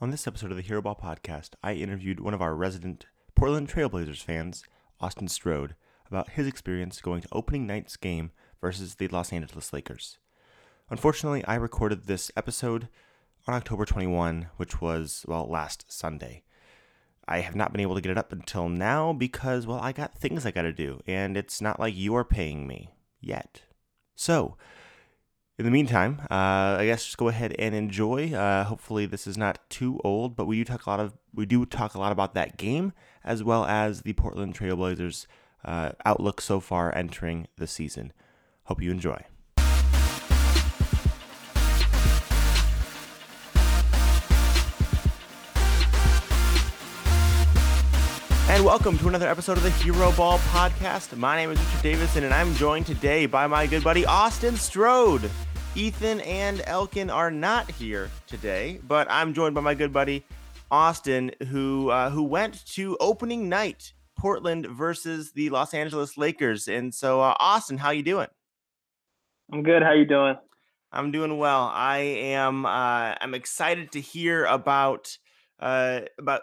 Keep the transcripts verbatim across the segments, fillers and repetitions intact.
On this episode of the Hero Ball Podcast, I interviewed one of our resident Portland Trailblazers fans, Austin Strode, about his experience going to opening night's game versus the Los Angeles Lakers. Unfortunately, I recorded this episode on October twenty-first, which was, well, last Sunday. I have not been able to get it up until now because, well, I got things I gotta do, and it's not like you are paying me yet. So, in the meantime, uh, I guess just go ahead and enjoy. Uh, hopefully, this is not too old, but we do talk a lot of we do talk a lot about that game as well as the Portland Trailblazers' uh, outlook so far entering the season. Hope you enjoy. And welcome to another episode of the Hero Ball Podcast. My name is Richard Davidson, and I'm joined today by my good buddy Austin Strode. Ethan and Elkin are not here today, but I'm joined by my good buddy Austin, who uh, who went to opening night, Portland versus the Los Angeles Lakers. And so, uh, Austin, how you doing? I'm good. How you doing? I'm doing well. I am. Uh, I'm excited to hear about uh, about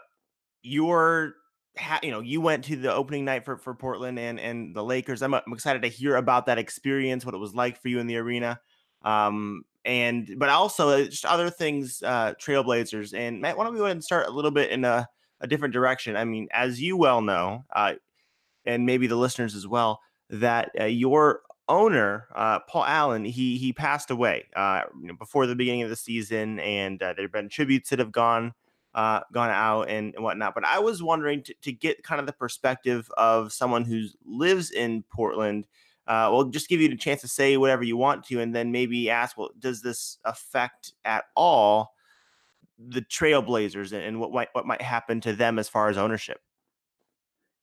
your. How, you know, you went to the opening night for, for Portland and, and the Lakers. I'm, I'm excited to hear about that experience, what it was like for you in the arena. Um, and, but also just other things, uh, Trailblazers. And Matt, why don't we go ahead and start a little bit in a, a different direction? I mean, as you well know, uh, and maybe the listeners as well, that uh, your owner, uh, Paul Allen, he, he passed away, uh, you know, before the beginning of the season. And uh, there've been tributes that have gone Uh, gone out and whatnot. But I was wondering to, to get kind of the perspective of someone who lives in Portland. Uh, we'll just give you the chance to say whatever you want to, and then maybe ask, well, does this affect at all the Trailblazers and, and what might, what might happen to them as far as ownership?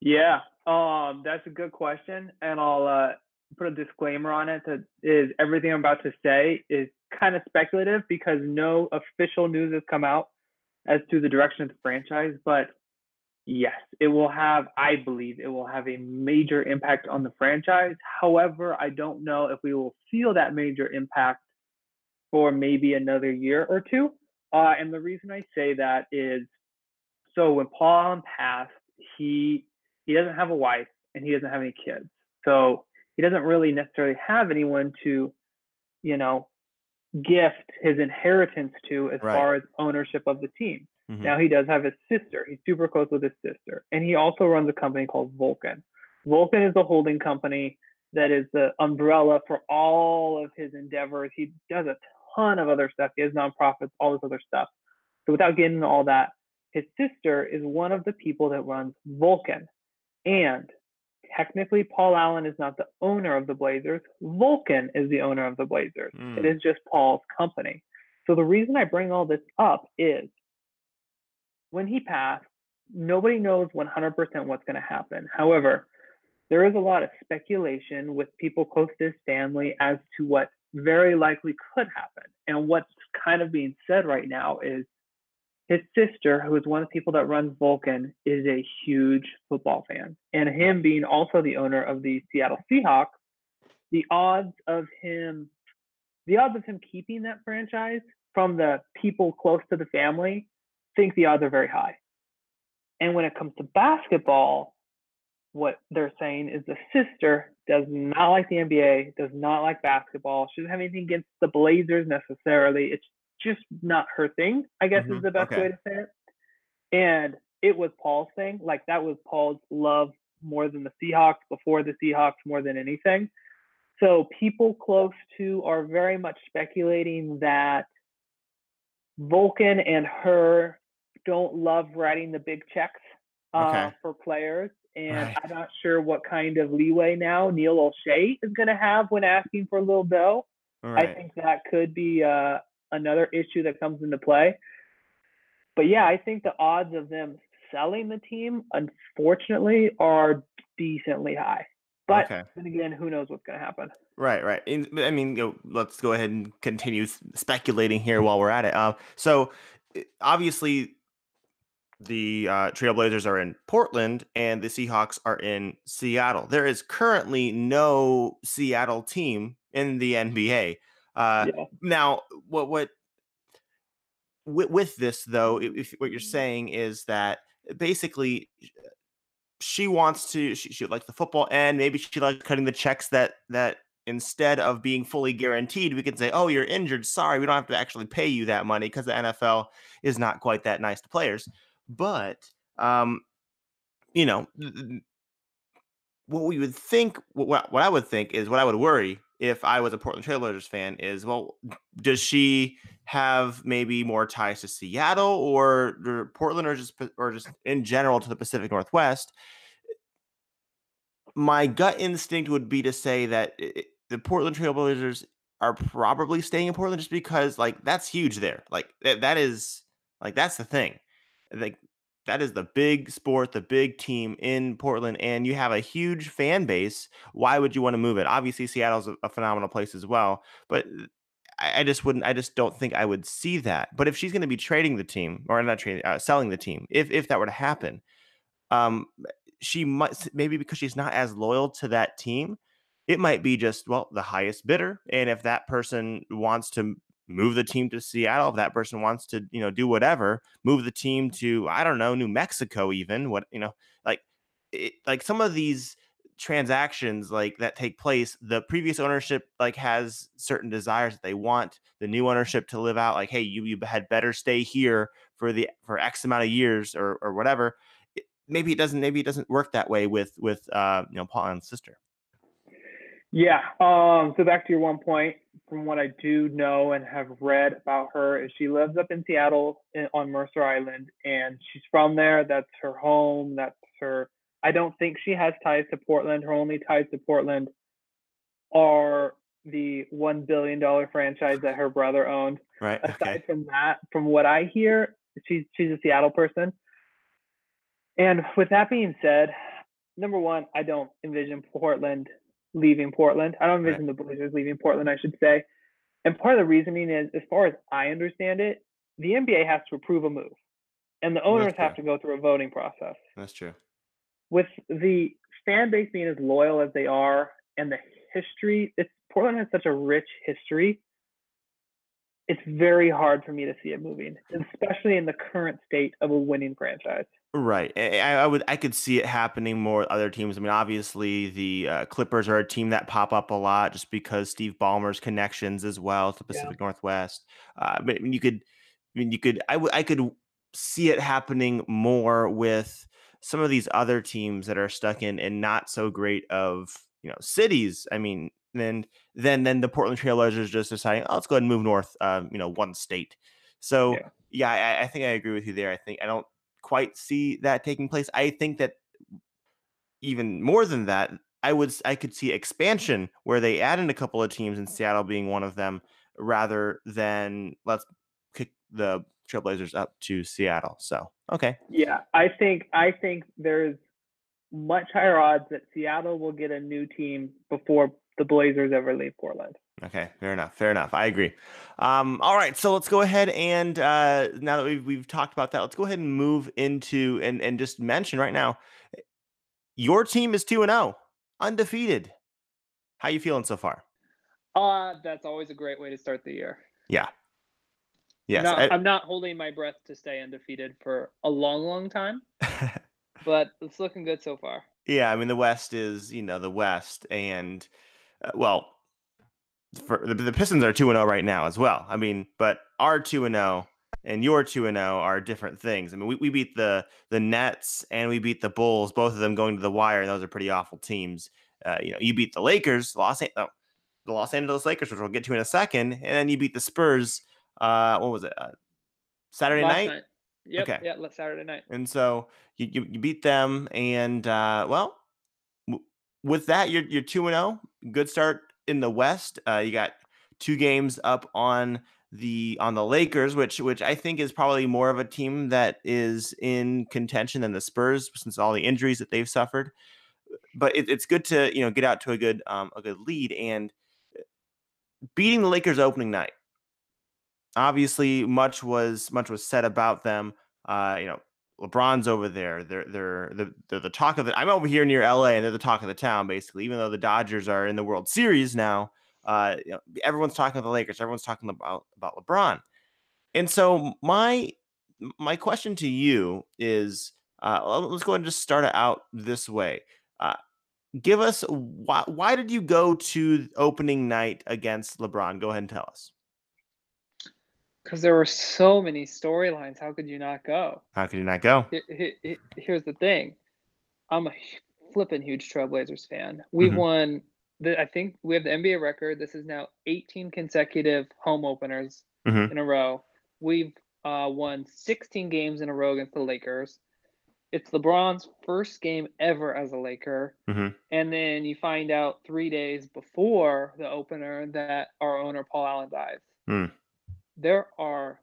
Yeah, um, that's a good question. And I'll uh, put a disclaimer on it that is everything I'm about to say is kind of speculative because no official news has come out as to the direction of the franchise, but yes, it will have, I believe it will have a major impact on the franchise. However, I don't know if we will feel that major impact for maybe another year or two. Uh, and the reason I say that is, so when Paul Allen passed, he he doesn't have a wife and he doesn't have any kids. So he doesn't really necessarily have anyone to, you know, gift his inheritance to as right. far as ownership of the team. Mm-hmm. Now he does have his sister. He's super close with his sister. And he also runs a company called Vulcan. Vulcan is the holding company that is the umbrella for all of his endeavors. He does a ton of other stuff. He has nonprofits, all this other stuff. So without getting into all that, his sister is one of the people that runs Vulcan. And technically, Paul Allen is not the owner of the Blazers. Vulcan is the owner of the Blazers. Mm. It is just Paul's company. So the reason I bring all this up is when he passed, nobody knows one hundred percent what's going to happen. However, there is a lot of speculation with people close to his family as to what very likely could happen. And what's kind of being said right now is his sister, who is one of the people that runs Vulcan, is a huge football fan. And him being also the owner of the Seattle Seahawks, the odds of him the odds of him keeping that franchise from the people close to the family, think the odds are very high. And when it comes to basketball, what they're saying is the sister does not like the N B A, does not like basketball. She doesn't have anything against the Blazers necessarily. It's just not her thing, I guess mm-hmm. is the best okay. way to say it. And it was Paul's thing. Like, that was Paul's love more than the Seahawks, before the Seahawks, more than anything. So people close to are very much speculating that Vulcan and her don't love writing the big checks uh, okay. for players. And right. I'm not sure what kind of leeway now Neil O'Shea is going to have when asking for a little bill. Right. I think that could be uh, another issue that comes into play. But yeah, I think the odds of them selling the team, unfortunately, are decently high. But okay. then again, who knows what's going to happen? Right, right. And, I mean, you know, let's go ahead and continue speculating here while we're at it. Uh, so obviously, the uh, Trailblazers are in Portland and the Seahawks are in Seattle. There is currently no Seattle team in the N B A. Uh, yeah. Now, what what with, with this, though, if, if what you're saying is that basically she wants to, she, she likes the football, and maybe she likes cutting the checks that that instead of being fully guaranteed, we can say, oh, you're injured, sorry, we don't have to actually pay you that money, because the N F L is not quite that nice to players. But, um, you know, what we would think, what, what I would think is what I would worry if I was a Portland Trailblazers fan is, well, does she have maybe more ties to Seattle or, or Portland or just or just in general to the Pacific Northwest? My gut instinct would be to say that it, the Portland Trailblazers are probably staying in Portland, just because, like, that's huge there. Like that, that is like that's the thing. Like that is the big sport, the big team in Portland, and you have a huge fan base. Why would you want to move it? Obviously, Seattle's a, a phenomenal place as well, but I, I just wouldn't. I just don't think I would see that. But if she's going to be trading the team, or not trading, uh, selling the team, if if that were to happen, um. she might, maybe because she's not as loyal to that team, it might be just, well, the highest bidder. And if that person wants to move the team to Seattle, if that person wants to, you know, do whatever, move the team to, I don't know, New Mexico, even, what, you know, like, it, like some of these transactions like that take place, the previous ownership like has certain desires that they want the new ownership to live out. Like, hey, you, you had better stay here for the, for X amount of years or or whatever. Maybe it doesn't. Maybe it doesn't work that way with with uh, you know, Paul Allen's sister. Yeah. Um, so back to your one point. From what I do know and have read about her, is she lives up in Seattle in, on Mercer Island, and she's from there. That's her home. That's her. I don't think she has ties to Portland. Her only ties to Portland are the one billion dollar franchise that her brother owned. Right. Aside okay. from that, from what I hear, she's she's a Seattle person. And with that being said, number one, I don't envision Portland leaving Portland. I don't envision right. the Blazers leaving Portland, I should say. And part of the reasoning is, as far as I understand it, the N B A has to approve a move, and the owners have to go through a voting process. That's true. With the fan base being as loyal as they are, and the history, it's, Portland has such a rich history, it's very hard for me to see it moving, especially in the current state of a winning franchise. Right. I, I would, I could see it happening more with other teams. I mean, obviously the uh, Clippers are a team that pop up a lot just because Steve Ballmer's connections as well to the Pacific yeah. Northwest. Uh, but I mean, you could, I mean, you could, I would, I could see it happening more with some of these other teams that are stuck in and not so great of, you know, cities. I mean, then, then, then the Portland Trailblazers just deciding, oh, let's go ahead and move north, um, you know, one state. So yeah, yeah I, I think I agree with you there. I think I don't quite see that taking place. I think that even more than that, I would I could see expansion where they add in a couple of teams and Seattle being one of them, rather than let's kick the Trailblazers up to Seattle. So okay, yeah, I think I think there's much higher odds that Seattle will get a new team before the Blazers ever leave Portland. Okay, fair enough. Fair enough. I agree. Um, all right, so let's go ahead and uh, now that we've, we've talked about that, let's go ahead and move into and, and just mention right now, your team is two and oh, undefeated. How you feeling so far? Uh, that's always a great way to start the year. Yeah. Yes. No, I, I'm not holding my breath to stay undefeated for a long, long time, but it's looking good so far. Yeah, I mean, the West is, you know, the West, and uh, well, for the, the Pistons are two and oh right now as well. I mean, but our two and oh and your two and oh are different things. I mean, we, we beat the the Nets and we beat the Bulls, both of them going to the wire. Those are pretty awful teams. Uh, you know, you beat the Lakers, Los An- oh, the Los Angeles Lakers, which we'll get to in a second, and then you beat the Spurs. Uh, what was it? Uh, Saturday night? night. Yep, okay. Yeah, Saturday night. And so you you, you beat them, and uh, well, w- with that, you're you're two and oh, good start in the West. Uh, you got two games up on the on the Lakers, which which I think is probably more of a team that is in contention than the Spurs, since all the injuries that they've suffered. But it, it's good to, you know, get out to a good um, a good lead, and beating the Lakers opening night. Obviously, much was much was said about them. Uh, you know, LeBron's over there. They're they're the they're the talk of the. I'm over here near L A, and they're the talk of the town, basically. Even though the Dodgers are in the World Series now, uh, you know, everyone's talking about the Lakers. Everyone's talking about about LeBron. And so my my question to you is, uh, let's go ahead and just start it out this way. Uh, give us why, why did you go to opening night against LeBron? Go ahead and tell us. Because there were so many storylines. How could you not go? How could you not go? Here's the thing. I'm a flipping huge Trailblazers fan. We've mm-hmm. won, the, I think we have the N B A record. This is now eighteen consecutive home openers mm-hmm. in a row. We've uh, won sixteen games in a row against the Lakers. It's LeBron's first game ever as a Laker. Mm-hmm. And then you find out three days before the opener that our owner, Paul Allen, dies. Mm. There are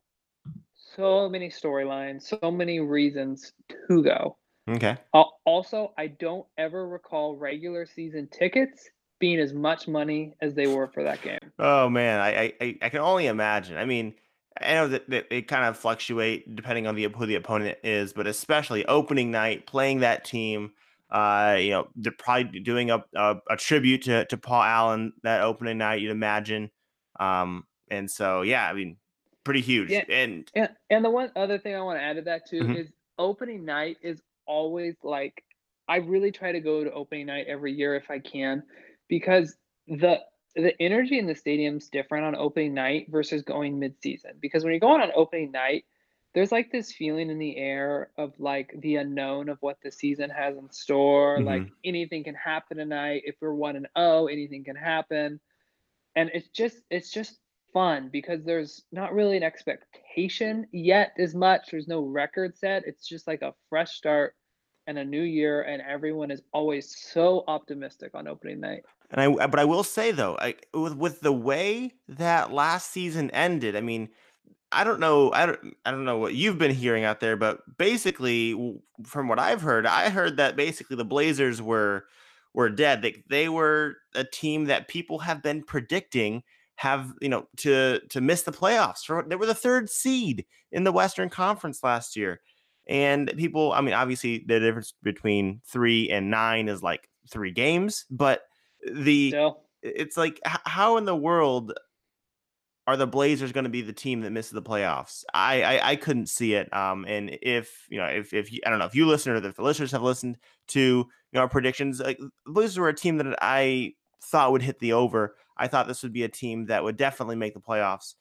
so many storylines, so many reasons to go. Okay. Uh, also, I don't ever recall regular season tickets being as much money as they were for that game. Oh, man. I I, I can only imagine. I mean, I know that, that it kind of fluctuate depending on the who the opponent is, but especially opening night, playing that team, uh, you know, they're probably doing a, a, a tribute to, to Paul Allen that opening night, you'd imagine. Um, and so, yeah, I mean, pretty huge. Yeah, and, and and the one other thing I want to add to that, too, mm-hmm. is opening night is always like, I really try to go to opening night every year if I can, because the the energy in the stadium's different on opening night versus going mid-season. Because when you're going on opening night, there's like this feeling in the air of like the unknown of what the season has in store. Mm-hmm. Like anything can happen tonight. If we're one and oh, anything can happen. And it's just it's just fun because there's not really an expectation yet as much. There's no record set. It's just like a fresh start and a new year, and everyone is always so optimistic on opening night. And I, but I will say though, I, with with the way that last season ended, I mean, I don't know, I don't, I don't know what you've been hearing out there, but basically, from what I've heard, I heard that basically the Blazers were were dead. They they were a team that people have been predicting have, you know, to to miss the playoffs. They were the third seed in the Western Conference last year. And people, I mean, obviously the difference between three and nine is like three games, but the no. it's like, how in the world are the Blazers going to be the team that misses the playoffs? I, I I couldn't see it. Um, and if you know, if if you, I don't know if you listen or the listeners have listened to you know our predictions, like the Blazers were a team that I thought would hit the over. I thought this would be a team that would definitely make the playoffs,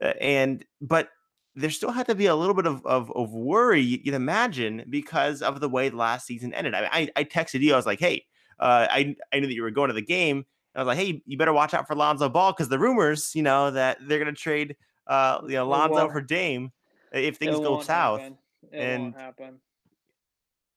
uh, and but. There still had to be a little bit of, of, of worry, you'd imagine, because of the way last season ended. I I, I texted you. I was like, hey, uh, I, I knew that you were going to the game. And I was like, hey, you better watch out for Lonzo Ball because the rumors, you know, that they're going to trade uh, you know, Lonzo for Dame if things go south. Happen. It and, won't happen.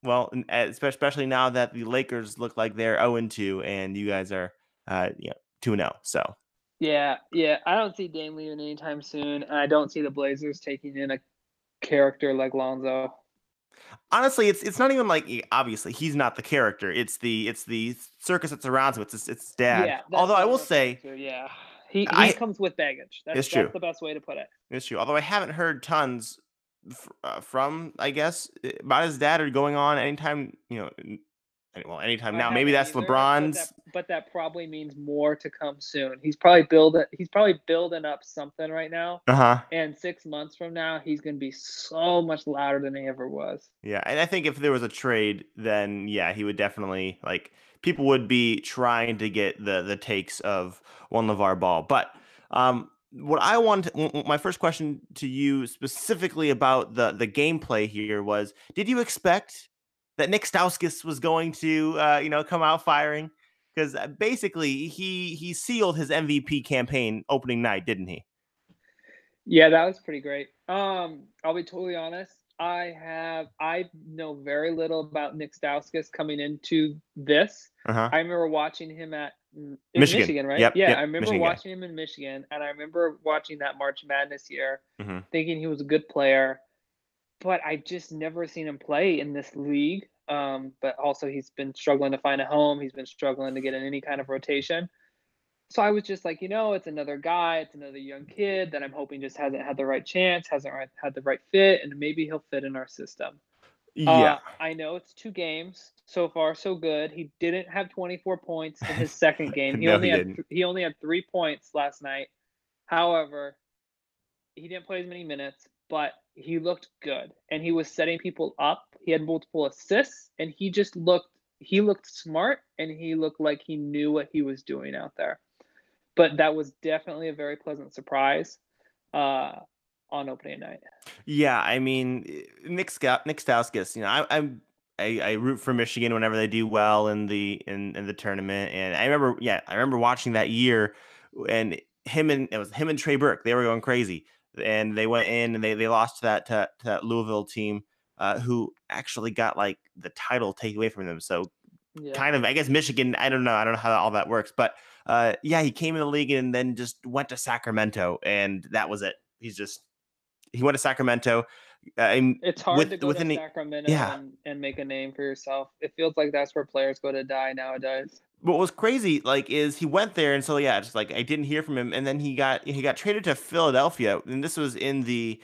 Well, especially now that the Lakers look like they're oh and two and you guys are uh, you know, two and oh. So. Yeah, yeah. I don't see Dame leaving anytime soon, and I don't see the Blazers taking in a character like Lonzo. Honestly, it's it's not even like obviously he's not the character. It's the it's the circus that surrounds him. It's it's dad. Yeah, although I will say, to, yeah, he he I, comes with baggage. That's, it's that's true. The best way to put it. It's true. Although I haven't heard tons f- uh, from I guess about his dad or going on anytime you know. Well, anytime now, maybe that's either, LeBron's. But that, but that probably means more to come soon. He's probably building. He's probably building up something right now. Uh huh. And six months from now, he's going to be so much louder than he ever was. Yeah, and I think if there was a trade, then yeah, he would definitely like people would be trying to get the the takes of one LeVar Ball. But um, what I want, my first question to you specifically about the the gameplay here was: did you expect that Nick Stauskas was going to, uh, you know, come out firing? Because basically he he sealed his M V P campaign opening night, didn't he? Yeah, that was pretty great. Um, I'll be totally honest. I have I know very little about Nick Stauskas coming into this. Uh-huh. I remember watching him at Michigan. Michigan, right? Yep, yeah, yep, I remember Michigan watching guy. him in Michigan, and I remember watching that March Madness year, mm-hmm. thinking he was a good player. But I've just never seen him play in this league. Um, but also he's been struggling to find a home. He's been struggling to get in any kind of rotation. So I was just like, you know, it's another guy. It's another young kid that I'm hoping just hasn't had the right chance, hasn't had the right fit, and maybe he'll fit in our system. Yeah. Uh, I know it's two games. So far, so good. He didn't have twenty-four points in his second game. He, no, only, he, had th- he only had three points last night. However, he didn't play as many minutes, but he looked good and he was setting people up. He had multiple assists and he just looked, he looked smart and he looked like he knew what he was doing out there. But that was definitely a very pleasant surprise uh, on opening night. Yeah, I mean, Nick Scout, Nick Stauskas, you know, I, I'm, I, I root for Michigan whenever they do well in the in, in the tournament. And I remember, yeah, I remember watching that year and him and it was him and Trey Burke. They were going crazy, and they went in and they they lost to that to, to that Louisville team, uh, who actually got like the title taken away from them. So, yeah. Kind of, I guess Michigan. I don't know. I don't know how all that works, but uh, yeah, he came in the league and then just went to Sacramento, and that was it. He's just he went to Sacramento. I'm, it's hard with, to go to the, Sacramento yeah. and, and make a name for yourself. It feels like that's where players go to die nowadays. What was crazy, like, is he went there, and so yeah, just like I didn't hear from him, and then he got he got traded to Philadelphia, and this was in the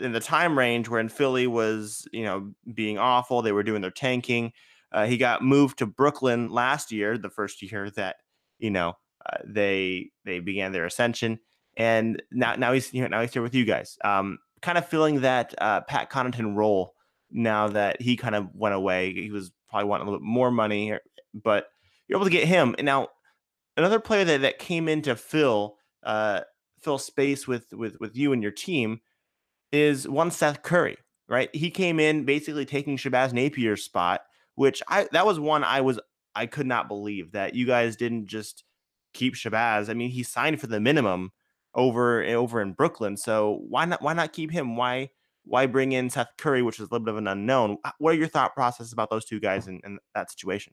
in the time range where in Philly was you know being awful, they were doing their tanking. Uh, he got moved to Brooklyn last year, the first year that you know uh, they they began their ascension, and now now he's here, now he's here with you guys. Um, kind of feeling that uh, Pat Connaughton role now that he kind of went away. He was probably wanting a little bit more money, but you're able to get him. And now another player that, that came in to fill uh, fill space with, with, with you and your team is one Seth Curry, right? He came in basically taking Shabazz Napier's spot, which I that was one I was I could not believe that you guys didn't just keep Shabazz. I mean, he signed for the minimum over over in Brooklyn. So why not why not keep him? Why why bring in Seth Curry, which is a little bit of an unknown? What are your thought process about those two guys in, in that situation?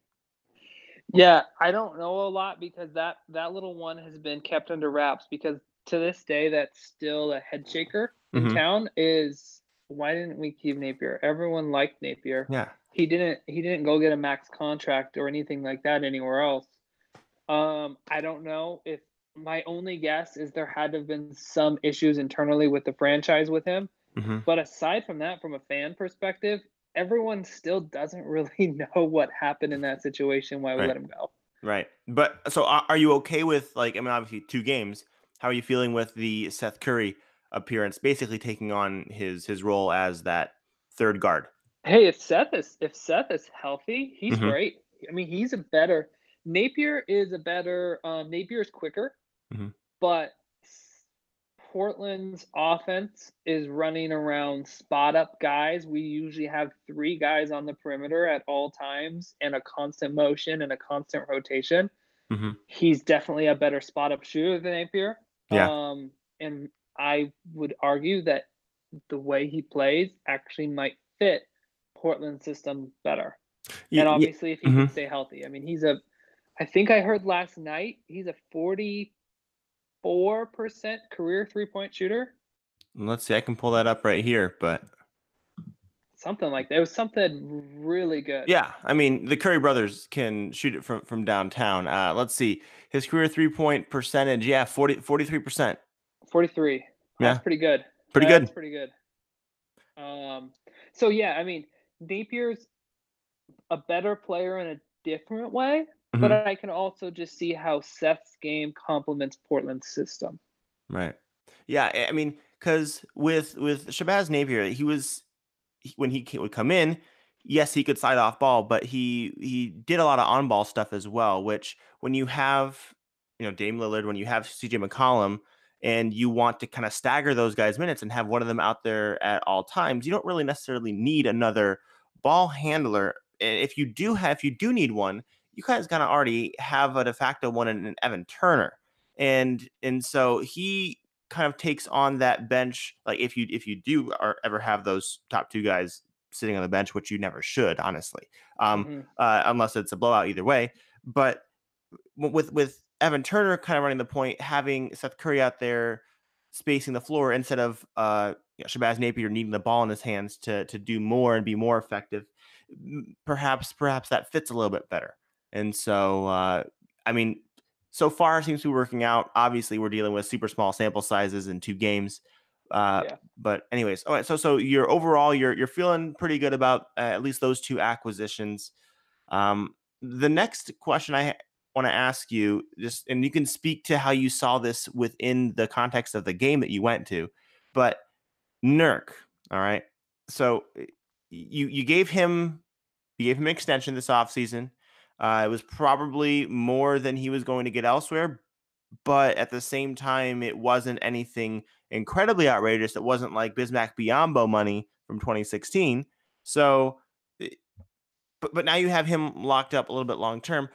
Yeah, I don't know a lot because that, that little one has been kept under wraps because to this day that's still a head shaker mm-hmm. in town is why didn't we keep Napier? Everyone liked Napier. Yeah. He didn't he didn't go get a max contract or anything like that anywhere else. Um, I don't know if my only guess is there had to have been some issues internally with the franchise with him. Mm-hmm. But aside from that, from a fan perspective, everyone still doesn't really know what happened in that situation, why we right. let him go. Right. But so are you okay with, like, I mean, obviously two games. How are you feeling with the Seth Curry appearance, basically taking on his his role as that third guard? Hey, if Seth is, if Seth is healthy, he's mm-hmm. great. I mean, he's a better – Napier is a better um, – Napier is quicker. Mm-hmm. But Portland's offense is running around spot up guys. We usually have three guys on the perimeter at all times and a constant motion and a constant rotation. Mm-hmm. He's definitely a better spot up shooter than Napier. Yeah. Um, and I would argue that the way he plays actually might fit Portland's system better. Yeah, and obviously yeah. if he mm-hmm. can stay healthy. I mean, he's a – I think I heard last night he's a forty Four percent career three-point shooter. Let's see. I can pull that up right here, but something like that. It was something really good. Yeah, I mean the Curry brothers can shoot it from, from downtown. Uh, let's see his career three-point percentage. Yeah, forty, forty-three percent. Forty-three. Yeah, that's pretty good. Pretty that's good. Pretty good. Um. So yeah, I mean Napier's a better player in a different way. But mm-hmm. I can also just see how Seth's game complements Portland's system. Right. Yeah. I mean, because with with Shabazz Napier, he was he, when he came, would come in. Yes, he could slide off ball, but he he did a lot of on ball stuff as well. Which when you have you know Dame Lillard, when you have C J McCollum, and you want to kind of stagger those guys' minutes and have one of them out there at all times, you don't really necessarily need another ball handler. And if you do have, if you do need one. You guys kind of already have a de facto one in, in Evan Turner. And and so he kind of takes on that bench. Like if you if you do or ever have those top two guys sitting on the bench, which you never should, honestly, um, mm-hmm. uh, unless it's a blowout either way. But with with Evan Turner kind of running the point, having Seth Curry out there spacing the floor instead of uh, you know, Shabazz Napier needing the ball in his hands to to do more and be more effective, perhaps perhaps that fits a little bit better. And so, uh, I mean, so far it seems to be working out. Obviously, we're dealing with super small sample sizes in two games. Uh, yeah. But anyways, all right. So, so you're overall, you're you're feeling pretty good about uh, at least those two acquisitions. Um, the next question I ha- want to ask you, just and you can speak to how you saw this within the context of the game that you went to, But Nurk, all right. So you you gave him you gave him an extension this offseason. Uh, it was probably more than he was going to get elsewhere, but at the same time, it wasn't anything incredibly outrageous. It wasn't like Bismack Biyombo money from twenty sixteen. So, but but now you have him locked up a little bit long term.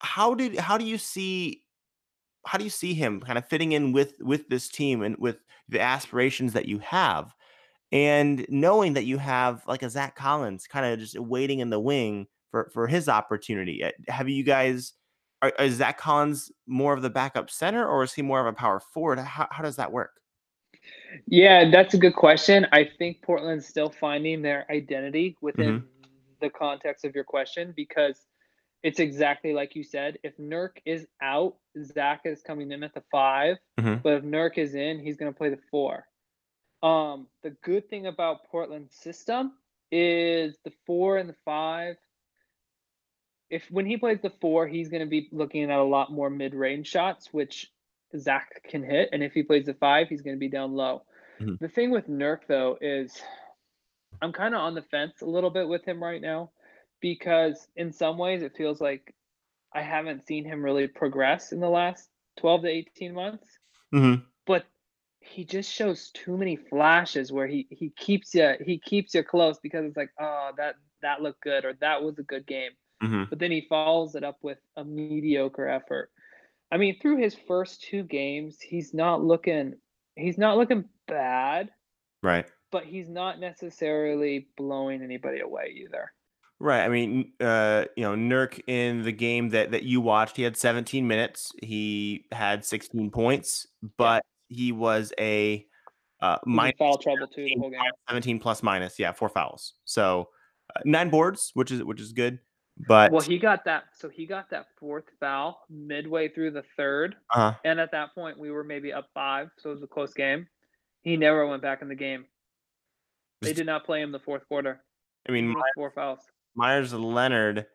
How did how do you see how do you see him kind of fitting in with with this team and with the aspirations that you have, and knowing that you have like a Zach Collins kind of just waiting in the wing for for his opportunity? Have you guys? Are, is Zach Collins more of the backup center, or is he more of a power forward? How, how does that work? Yeah, that's a good question. I think Portland's still finding their identity within mm-hmm. the context of your question, because it's exactly like you said. If Nurk is out, Zach is coming in at the five. Mm-hmm. But if Nurk is in, he's going to play the four. Um, the good thing about Portland's system is the four and the five. If when he plays the four, he's going to be looking at a lot more mid-range shots, which Zach can hit. And if he plays the five, he's going to be down low. Mm-hmm. The thing with Nurk, though, is I'm kind of on the fence a little bit with him right now, because in some ways it feels like I haven't seen him really progress in the last twelve to eighteen months. Mm-hmm. But he just shows too many flashes where he, he keeps you he keeps you close, because it's like, oh, that, that looked good, or that was a good game. Mm-hmm. But then he follows it up with a mediocre effort. I mean, through his first two games, he's not looking he's not looking bad. Right. But he's not necessarily blowing anybody away either. Right. I mean, uh, you know, Nurk in the game that, that you watched, he had seventeen minutes. He had sixteen points, but he was a uh minus foul trouble too the whole game. seventeen plus minus, yeah, four fouls. So uh, nine boards, which is which is good. But well, he got that. So he got that fourth foul midway through the third. Uh-huh. And at that point, we were maybe up five. So it was a close game. He never went back in the game. They did not play him the fourth quarter. I mean, Myers, four fouls. Myers Leonard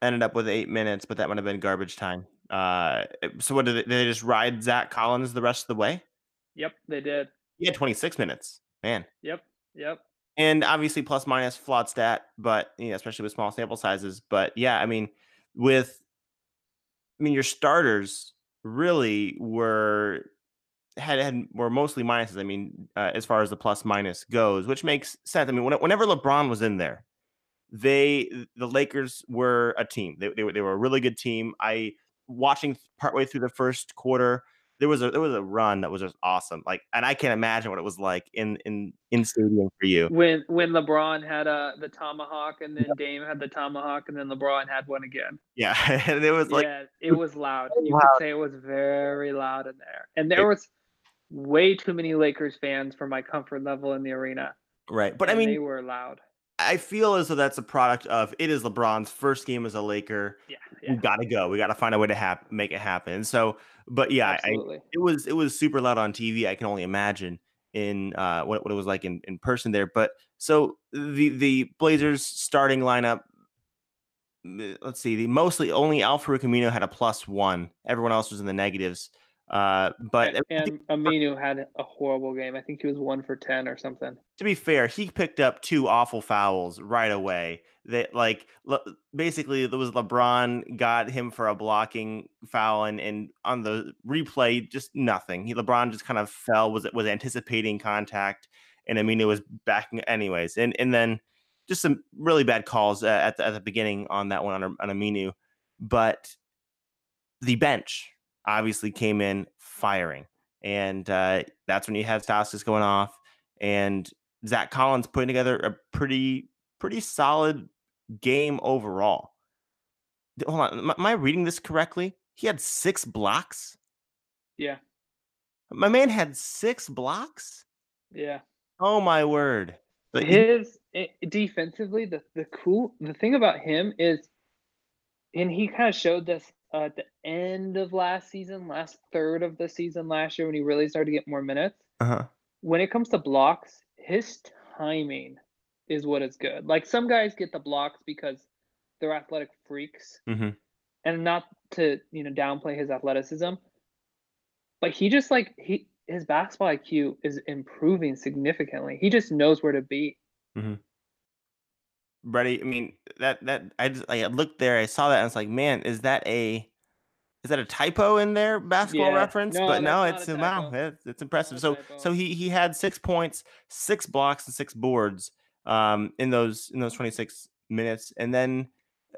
ended up with eight minutes, but that would have been garbage time. Uh, so what did they, did they just ride Zach Collins the rest of the way? Yep, they did. He had twenty-six minutes, man. Yep, yep. And obviously plus minus flawed stat, but you know, especially with small sample sizes. But yeah, I mean, with, I mean, your starters really were had, had were mostly minuses. I mean, uh, as far as the plus minus goes, which makes sense. I mean, when, whenever LeBron was in there, they, the Lakers were a team. They, they were, they were a really good team. I watching partway through the first quarter, There was a there was a run that was just awesome. Like, and I can't imagine what it was like in in in stadium for you. When when LeBron had uh the tomahawk, and then yep. Dame had the tomahawk, and then LeBron had one again. Yeah, and it was like yeah, it was loud. You loud. could say it was very loud in there, and there it, was way too many Lakers fans for my comfort level in the arena. Right, but and I mean they were loud. I feel as though that's a product of it is LeBron's first game as a Laker. Yeah, yeah. We got to go. We got to find a way to hap- make it happen. So, but yeah, I, it was it was super loud on T V. I can only imagine in uh, what, what it was like in, in person there. But so the the Blazers starting lineup. Let's see. The mostly only Alfa Camino had a plus one. Everyone else was in the negatives. Uh, but and Aminu had a horrible game. I think he was one for ten or something. To be fair, he picked up two awful fouls right away. That like le- basically there was LeBron got him for a blocking foul, and, and on the replay just nothing. He LeBron just kind of fell was was anticipating contact, and Aminu was backing anyways. And and then just some really bad calls uh, at the, at the beginning on that one on, on Aminu, but the bench obviously came in firing. And uh, that's when you had Stauskas going off and Zach Collins putting together a pretty, pretty solid game overall. Hold on. Am, am I reading this correctly? He had six blocks. Yeah. My man had six blocks. Yeah. Oh my word. But his he- it, defensively, the, the cool, the thing about him is, and he kind of showed this, Uh, at the end of last season, last third of the season last year, when he really started to get more minutes, uh-huh. when it comes to blocks, his timing is what is good. Like some guys get the blocks because they're athletic freaks, mm-hmm. and not to you know downplay his athleticism, but he just like he his basketball I Q is improving significantly. He just knows where to be. Mm-hmm. Brady, I mean, that that I just I looked there, I saw that, and I was like, man, is that a is that a typo in there? Basketball yeah. reference, no, but no, it's wow, it's, it's impressive. So so he he had six points, six blocks, and six boards um in those in those twenty-six minutes, and then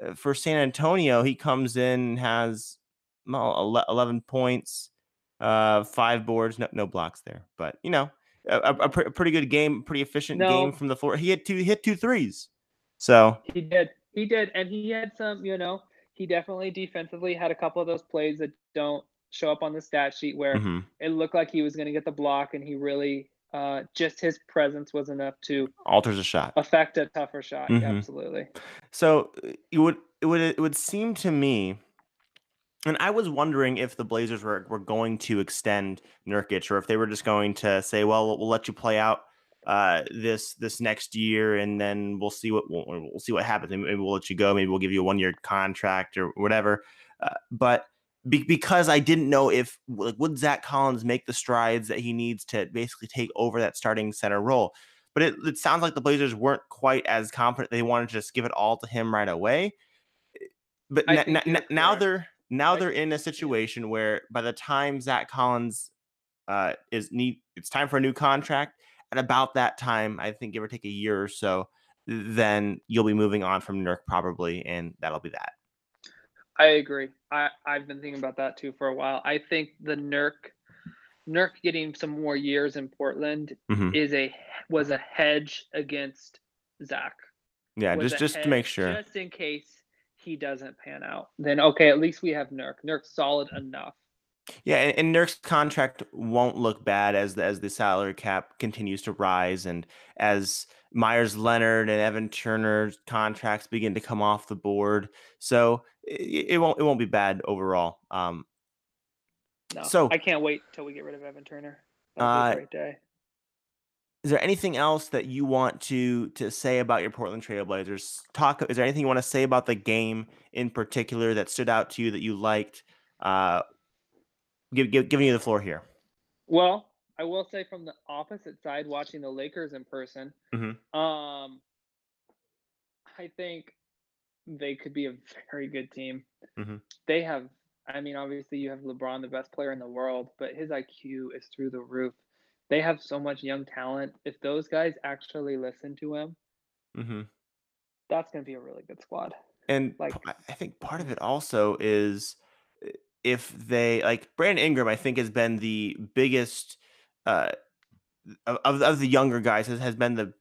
uh, for San Antonio, he comes in and has well, eleven points, uh, five boards, no no blocks there, but you know, a, a, a pr- pretty good game, pretty efficient no. game from the floor. He hit two, he hit two threes. So he did, he did, and he had some, you know, he definitely defensively had a couple of those plays that don't show up on the stat sheet where mm-hmm. it looked like he was going to get the block, and he really uh, just his presence was enough to alters a shot, affect a tougher shot. Mm-hmm. Yeah, absolutely. So it would it would it would seem to me, and I was wondering if the Blazers were were going to extend Nurkic, or if they were just going to say, well, we'll, we'll let you play out Uh, this this next year, and then we'll see what we'll, we'll see what happens. Maybe we'll let you go. Maybe we'll give you a one year contract or whatever. Uh, but be- because I didn't know if like would Zach Collins make the strides that he needs to basically take over that starting center role. But it, it sounds like the Blazers weren't quite as confident. They wanted to just give it all to him right away. But na- na- na- now they're now I they're in a situation yeah. where by the time Zach Collins uh, is need, it's time for a new contract. At about that time, I think give or take a year or so, then you'll be moving on from Nurk probably, and that'll be that. I agree. I, I've been thinking about that too for a while. I think the Nurk Nurk getting some more years in Portland mm-hmm. is a was a hedge against Zach. Yeah, was just just hedge, to make sure. Just in case he doesn't pan out. Then okay, at least we have Nurk. Nurk's solid enough. Yeah, and, and Nurk's contract won't look bad as the, as the salary cap continues to rise, and as Myers Leonard and Evan Turner's contracts begin to come off the board, so it, it won't it won't be bad overall. Um, no, so I can't wait till we get rid of Evan Turner. That'll be a great day. Is there anything else that you want to to say about your Portland Trailblazers? Talk. Is there anything you want to say about the game in particular that stood out to you that you liked? Uh, Give, give, giving you the floor here. Well, I will say from the opposite side, watching the Lakers in person, mm-hmm. um, I think they could be a very good team. Mm-hmm. They have, I mean, obviously you have LeBron, the best player in the world, but his I Q is through the roof. They have so much young talent. If those guys actually listen to him, mm-hmm. that's going to be a really good squad. And like, I think part of it also is – if they like Brandon Ingram, I think has been the biggest uh, of of the younger guys has, has been the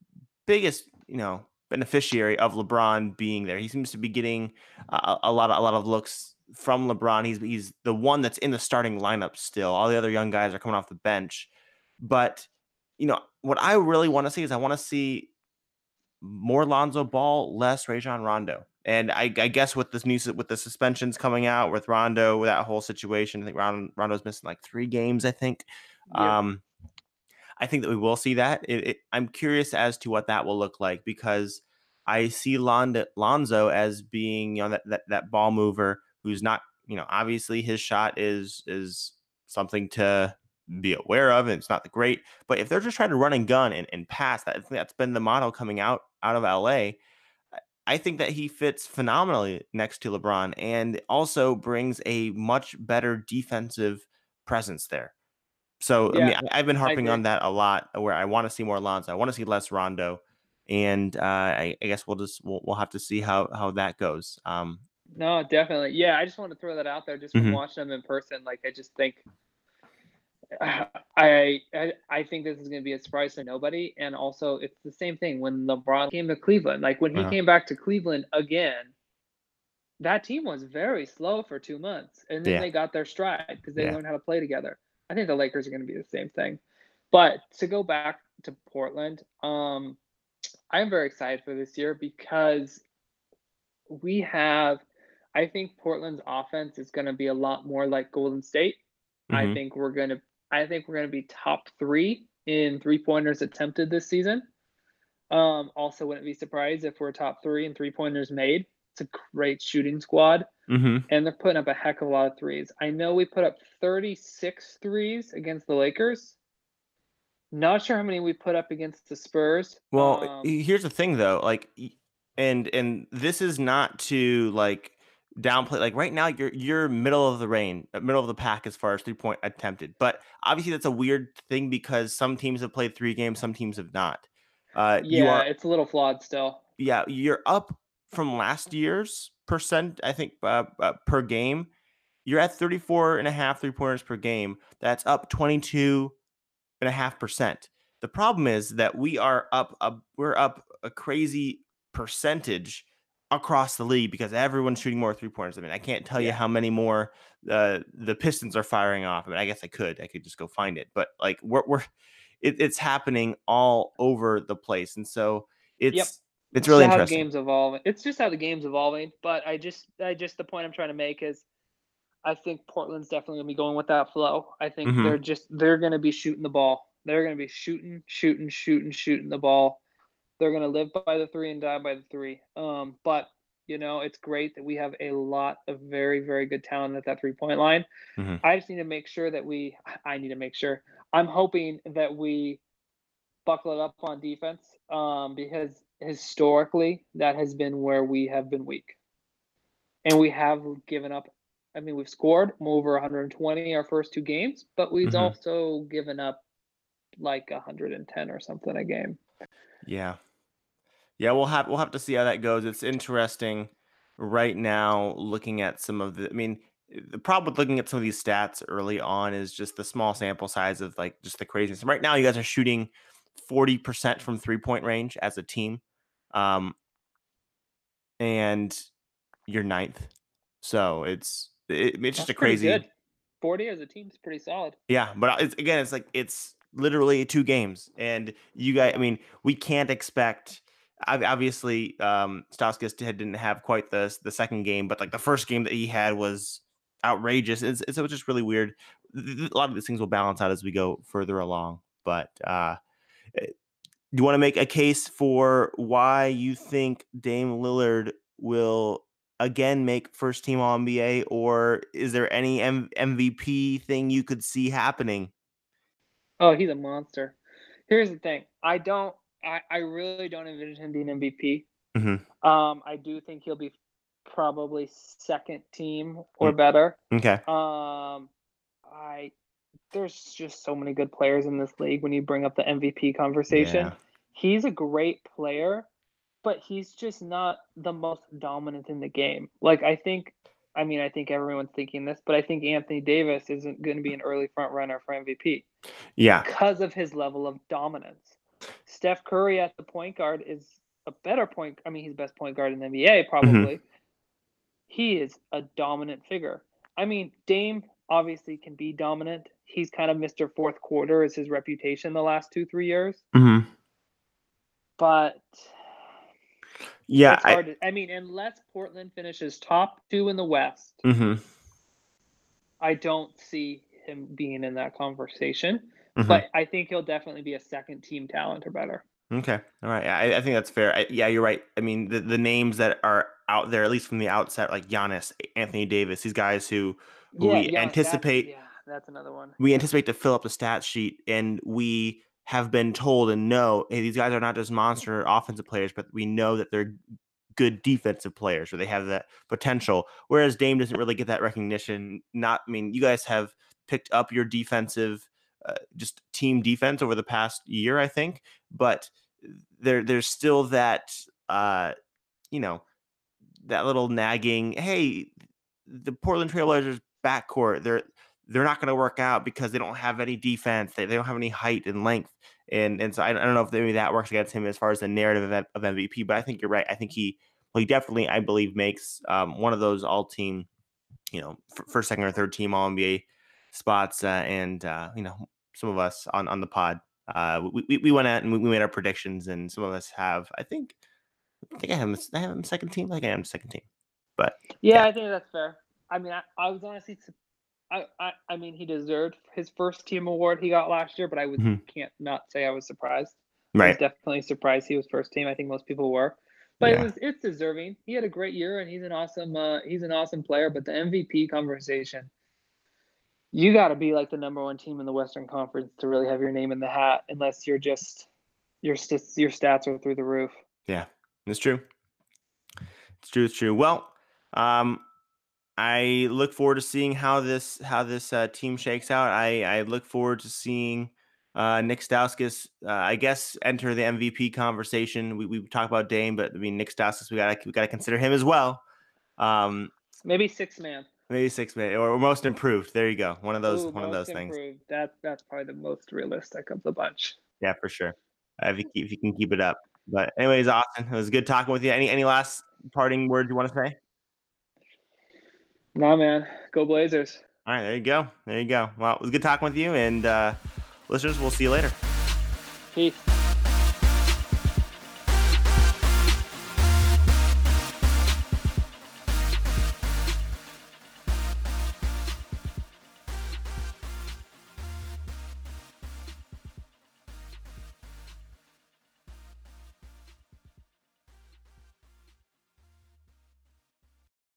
biggest, you know, beneficiary of LeBron being there. He seems to be getting uh, a lot of a lot of looks from LeBron. He's he's the one that's in the starting lineup still. All the other young guys are coming off the bench. But you know what I really want to see is I want to see more Lonzo Ball, less Rajon Rondo. And I, I guess with this new with the suspensions coming out with Rondo, with that whole situation, I think Rondo, Rondo's missing like three games. I think, yeah. um, I think that we will see that. It, it, I'm curious as to what that will look like because I see Londo, Lonzo as being you know that, that that ball mover who's not you know obviously his shot is is something to be aware of and it's not great. But if they're just trying to run and gun and, and pass, that I think that's been the model coming out out of L A. I think that he fits phenomenally next to LeBron and also brings a much better defensive presence there. So yeah, I mean, I've been harping on that a lot where I want to see more Lonzo. I want to see less Rondo. And uh, I, I guess we'll just, we'll, we'll have to see how, how that goes. Um, no, definitely. Yeah. I just want to throw that out there just from mm-hmm. watching them in person. Like, I just think uh, I, I, I think this is going to be a surprise to nobody. And also it's the same thing when LeBron came to Cleveland, like when he uh-huh. came back to Cleveland again, that team was very slow for two months and then yeah. they got their stride because they yeah. learned how to play together. I think the Lakers are going to be the same thing, but to go back to Portland, um, I'm very excited for this year because we have, I think Portland's offense is going to be a lot more like Golden State. Mm-hmm. I think we're going to, I think we're going to be top three in three-pointers attempted this season. Um, also, wouldn't be surprised if we're top three in three-pointers made. It's a great shooting squad. Mm-hmm. And they're putting up a heck of a lot of threes. I know we put up thirty-six threes against the Lakers. Not sure how many we put up against the Spurs. Well, um, here's the thing though, like, and and this is not to like downplay. Like right now, you're you're middle of the range, middle of the pack as far as three point attempted. But obviously, that's a weird thing because some teams have played three games, some teams have not. Uh, yeah, you are, it's a little flawed still. Yeah, you're up from last year's percent, I think, uh, uh, per game. You're at thirty-four and a half three pointers per game. That's up twenty-two and a half percent. The problem is that we are up, a, we're up a crazy percentage across the league because everyone's shooting more three pointers. I mean, I can't tell you how many more uh, the Pistons are firing off. I mean, I guess I could, I could just go find it, but like we're, we're it, it's happening all over the place, and so it's yep. it's really it's how interesting. The game's evolving. It's just how the game's evolving. But I just, I just the point I'm trying to make is, I think Portland's definitely going to be going with that flow. I think mm-hmm. they're just, they're going to be shooting the ball. They're going to be shooting, shooting, shooting, shooting the ball. They're going to live by the three and die by the three. Um, but, you know, it's great that we have a lot of very, very good talent at that three-point line. Mm-hmm. I just need to make sure that we – I need to make sure. I'm hoping that we buckle it up on defense um, because historically that has been where we have been weak. And we have given up – I mean, we've scored over one hundred twenty our first two games, but we've mm-hmm. also given up like one hundred ten or something a game. Yeah, yeah, we'll have we'll have to see how that goes. It's interesting right now looking at some of the. I mean, the problem with looking at some of these stats early on is just the small sample size of like just the craziness. Right now, you guys are shooting forty percent from three point range as a team, um, and you're ninth, so it's. It, it's just That's a crazy good. forty as a team is pretty solid. Yeah, but it's, again, it's like it's literally two games, and you guys. I mean, we can't expect. Obviously, um, Stauskas didn't have quite the the second game, but like the first game that he had was outrageous. It's, it's, it was just really weird. A lot of these things will balance out as we go further along. But uh, do you want to make a case for why you think Dame Lillard will? Again, make first team all N B A, or is there any M- MVP thing you could see happening? Oh, he's a monster. Here's the thing. I don't, I, I really don't envision him being M V P. Mm-hmm. Um, I do think he'll be probably second team or mm. better. Okay. Um, I, there's just so many good players in this league when you bring up the M V P conversation. Yeah. He's a great player. But he's just not the most dominant in the game. Like, I think, I mean, I think everyone's thinking this, but I think Anthony Davis isn't going to be an early front runner for M V P. Yeah. Because of his level of dominance. Steph Curry at the point guard is a better point. I mean, he's the best point guard in the N B A, probably. Mm-hmm. He is a dominant figure. I mean, Dame obviously can be dominant. He's kind of Mister Fourth Quarter is his reputation the last two, three years. Mm-hmm. But... Yeah, it's hard I, to, I mean, unless Portland finishes top two in the West, mm-hmm. I don't see him being in that conversation. Mm-hmm. But I think he'll definitely be a second team talent or better. Okay, all right, I, I think that's fair. I, yeah, you're right. I mean, the, the names that are out there, at least from the outset, like Giannis, Anthony Davis, these guys who, who yeah, we yeah, anticipate. That's, yeah, that's another one. We anticipate to fill up the stat sheet, and we. Have been told and know, hey, these guys are not just monster offensive players, but we know that they're good defensive players or they have that potential. Whereas Dame doesn't really get that recognition. Not, I mean, you guys have picked up your defensive, uh, just team defense over the past year, I think, but there, there's still that, uh, you know, that little nagging, hey, the Portland Trailblazers backcourt, they're, they're not going to work out because they don't have any defense. They, they don't have any height and length. And and so I, I don't know if maybe that works against him as far as the narrative of, of M V P, but I think you're right. I think he, well, he definitely, I believe, makes um, one of those all-team, you know, f- first, second, or third-team all-N B A spots. Uh, and, uh, you know, some of us on, on the pod, uh, we, we we went out and we made our predictions, and some of us have, I think, I think I have him, I have him second team. I think I am second team. But yeah, yeah, I think that's fair. I mean, I, I was honestly surprised. I, I, I mean, he deserved his first team award he got last year, but I was, mm-hmm. can't not say I was surprised. Right. I was definitely surprised he was first team. I think most people were, but yeah. it was, it's deserving. He had a great year, and he's an awesome, uh, he's an awesome player, but the M V P conversation, you got to be like the number one team in the Western Conference to really have your name in the hat, unless you're just your st- your stats are through the roof. Yeah, it's true. It's true. It's true. Well, um, I look forward to seeing how this how this uh, team shakes out. I, I look forward to seeing uh, Nick Stauskas, uh, I guess, enter the M V P conversation. We we talk about Dame, but I mean Nick Stauskas, we got we got to consider him as well. Um, maybe six man. Maybe six minutes or most improved. There you go. One of those. Ooh, one of those improved. Things. That that's probably the most realistic of the bunch. Yeah, for sure. Uh, if you keep, if you can keep it up. But anyways, Austin, it was good talking with you. Any any last parting words you want to say? Nah, man. Go Blazers. All right, there you go. There you go. Well, it was good talking with you, and uh, listeners, we'll see you later. Peace.